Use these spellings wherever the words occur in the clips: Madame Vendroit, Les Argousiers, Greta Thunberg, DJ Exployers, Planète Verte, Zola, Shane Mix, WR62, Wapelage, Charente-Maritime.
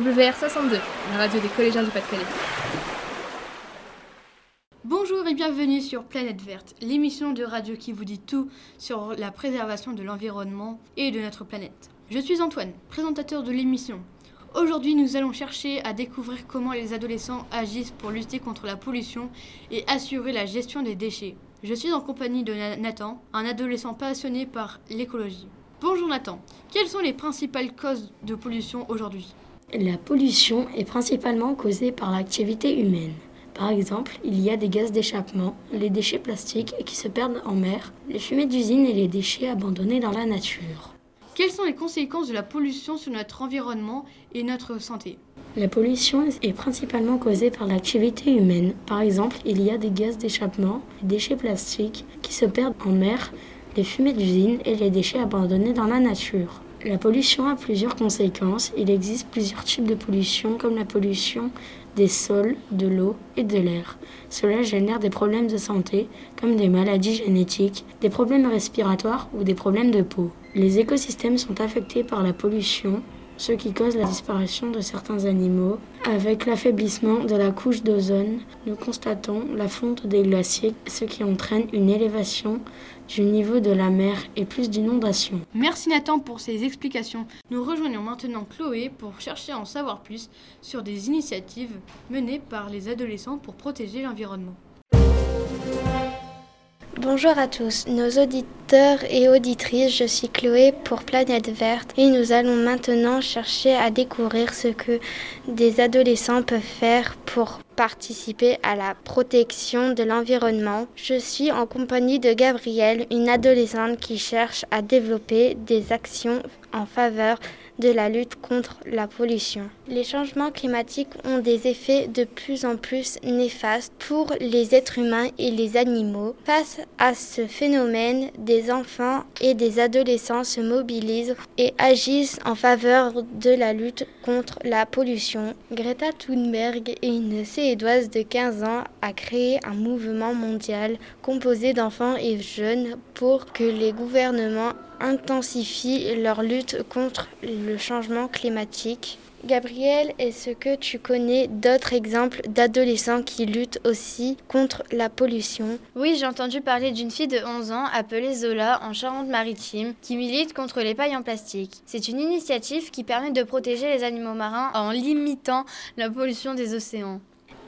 WR62, la radio des collégiens du Pas-de-Calais. Bonjour et bienvenue sur Planète Verte, l'émission de radio qui vous dit tout sur la préservation de l'environnement et de notre planète. Je suis Antoine, présentateur de l'émission. Aujourd'hui, nous allons chercher à découvrir comment les adolescents agissent pour lutter contre la pollution et assurer la gestion des déchets. Je suis en compagnie de Nathan, un adolescent passionné par l'écologie. Bonjour Nathan, quelles sont les principales causes de pollution aujourd'hui ? La pollution est principalement causée par l'activité humaine. Par exemple, il y a des gaz d'échappement, les déchets plastiques qui se perdent en mer, les fumées d'usine et les déchets abandonnés dans la nature. Quelles sont les conséquences de la pollution sur notre environnement et notre santé ? La pollution est principalement causée par l'activité humaine. Par exemple, il y a des gaz d'échappement, les déchets plastiques qui se perdent en mer, les fumées d'usine et les déchets abandonnés dans la nature. La pollution a plusieurs conséquences. Il existe plusieurs types de pollution, comme la pollution des sols, de l'eau et de l'air. Cela génère des problèmes de santé, comme des maladies génétiques, des problèmes respiratoires ou des problèmes de peau. Les écosystèmes sont affectés par la pollution, ce qui cause la disparition de certains animaux. Avec l'affaiblissement de la couche d'ozone, nous constatons la fonte des glaciers, ce qui entraîne une élévation du niveau de la mer et plus d'inondations. Merci Nathan pour ces explications. Nous rejoignons maintenant Chloé pour chercher à en savoir plus sur des initiatives menées par les adolescents pour protéger l'environnement. Bonjour à tous, nos auditeurs et auditrices, je suis Chloé pour Planète Verte et nous allons maintenant chercher à découvrir ce que des adolescents peuvent faire pour participer à la protection de l'environnement. Je suis en compagnie de Gabrielle, une adolescente qui cherche à développer des actions en faveur de la lutte contre la pollution. Les changements climatiques ont des effets de plus en plus néfastes pour les êtres humains et les animaux. Face à ce phénomène, des enfants et des adolescents se mobilisent et agissent en faveur de la lutte contre la pollution. Greta Thunberg est une Suédoise de 15 ans a créé un mouvement mondial composé d'enfants et jeunes pour que les gouvernements intensifient leur lutte contre le changement climatique. Gabrielle, est-ce que tu connais d'autres exemples d'adolescents qui luttent aussi contre la pollution ? Oui, j'ai entendu parler d'une fille de 11 ans appelée Zola en Charente-Maritime qui milite contre les pailles en plastique. C'est une initiative qui permet de protéger les animaux marins en limitant la pollution des océans.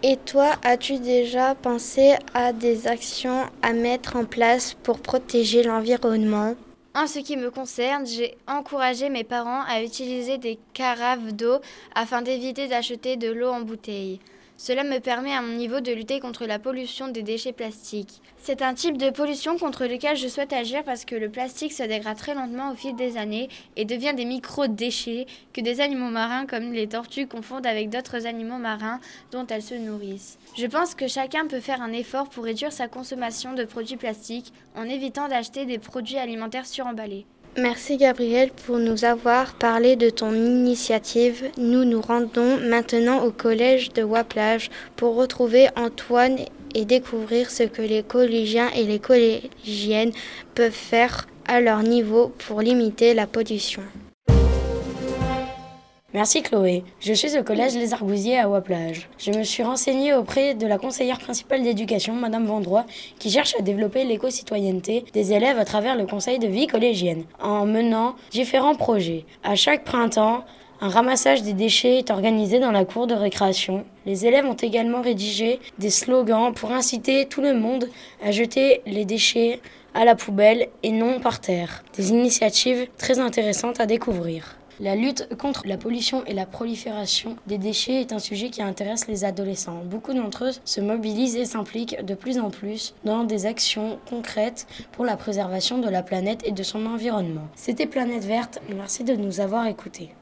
Et toi, as-tu déjà pensé à des actions à mettre en place pour protéger l'environnement ? En ce qui me concerne, j'ai encouragé mes parents à utiliser des carafes d'eau afin d'éviter d'acheter de l'eau en bouteille. Cela me permet à mon niveau de lutter contre la pollution des déchets plastiques. C'est un type de pollution contre lequel je souhaite agir parce que le plastique se dégrade très lentement au fil des années et devient des micro-déchets que des animaux marins comme les tortues confondent avec d'autres animaux marins dont elles se nourrissent. Je pense que chacun peut faire un effort pour réduire sa consommation de produits plastiques en évitant d'acheter des produits alimentaires suremballés. Merci Gabrielle pour nous avoir parlé de ton initiative. Nous nous rendons maintenant au collège de Wapelage pour retrouver Antoine et découvrir ce que les collégiens et les collégiennes peuvent faire à leur niveau pour limiter la pollution. Merci Chloé, je suis au collège Les Argousiers à Wapelage. Je me suis renseignée auprès de la conseillère principale d'éducation, Madame Vendroit, qui cherche à développer l'éco-citoyenneté des élèves à travers le conseil de vie collégienne, en menant différents projets. À chaque printemps, un ramassage des déchets est organisé dans la cour de récréation. Les élèves ont également rédigé des slogans pour inciter tout le monde à jeter les déchets à la poubelle et non par terre. Des initiatives très intéressantes à découvrir. La lutte contre la pollution et la prolifération des déchets est un sujet qui intéresse les adolescents. Beaucoup d'entre eux se mobilisent et s'impliquent de plus en plus dans des actions concrètes pour la préservation de la planète et de son environnement. C'était Planète Verte, merci de nous avoir écoutés.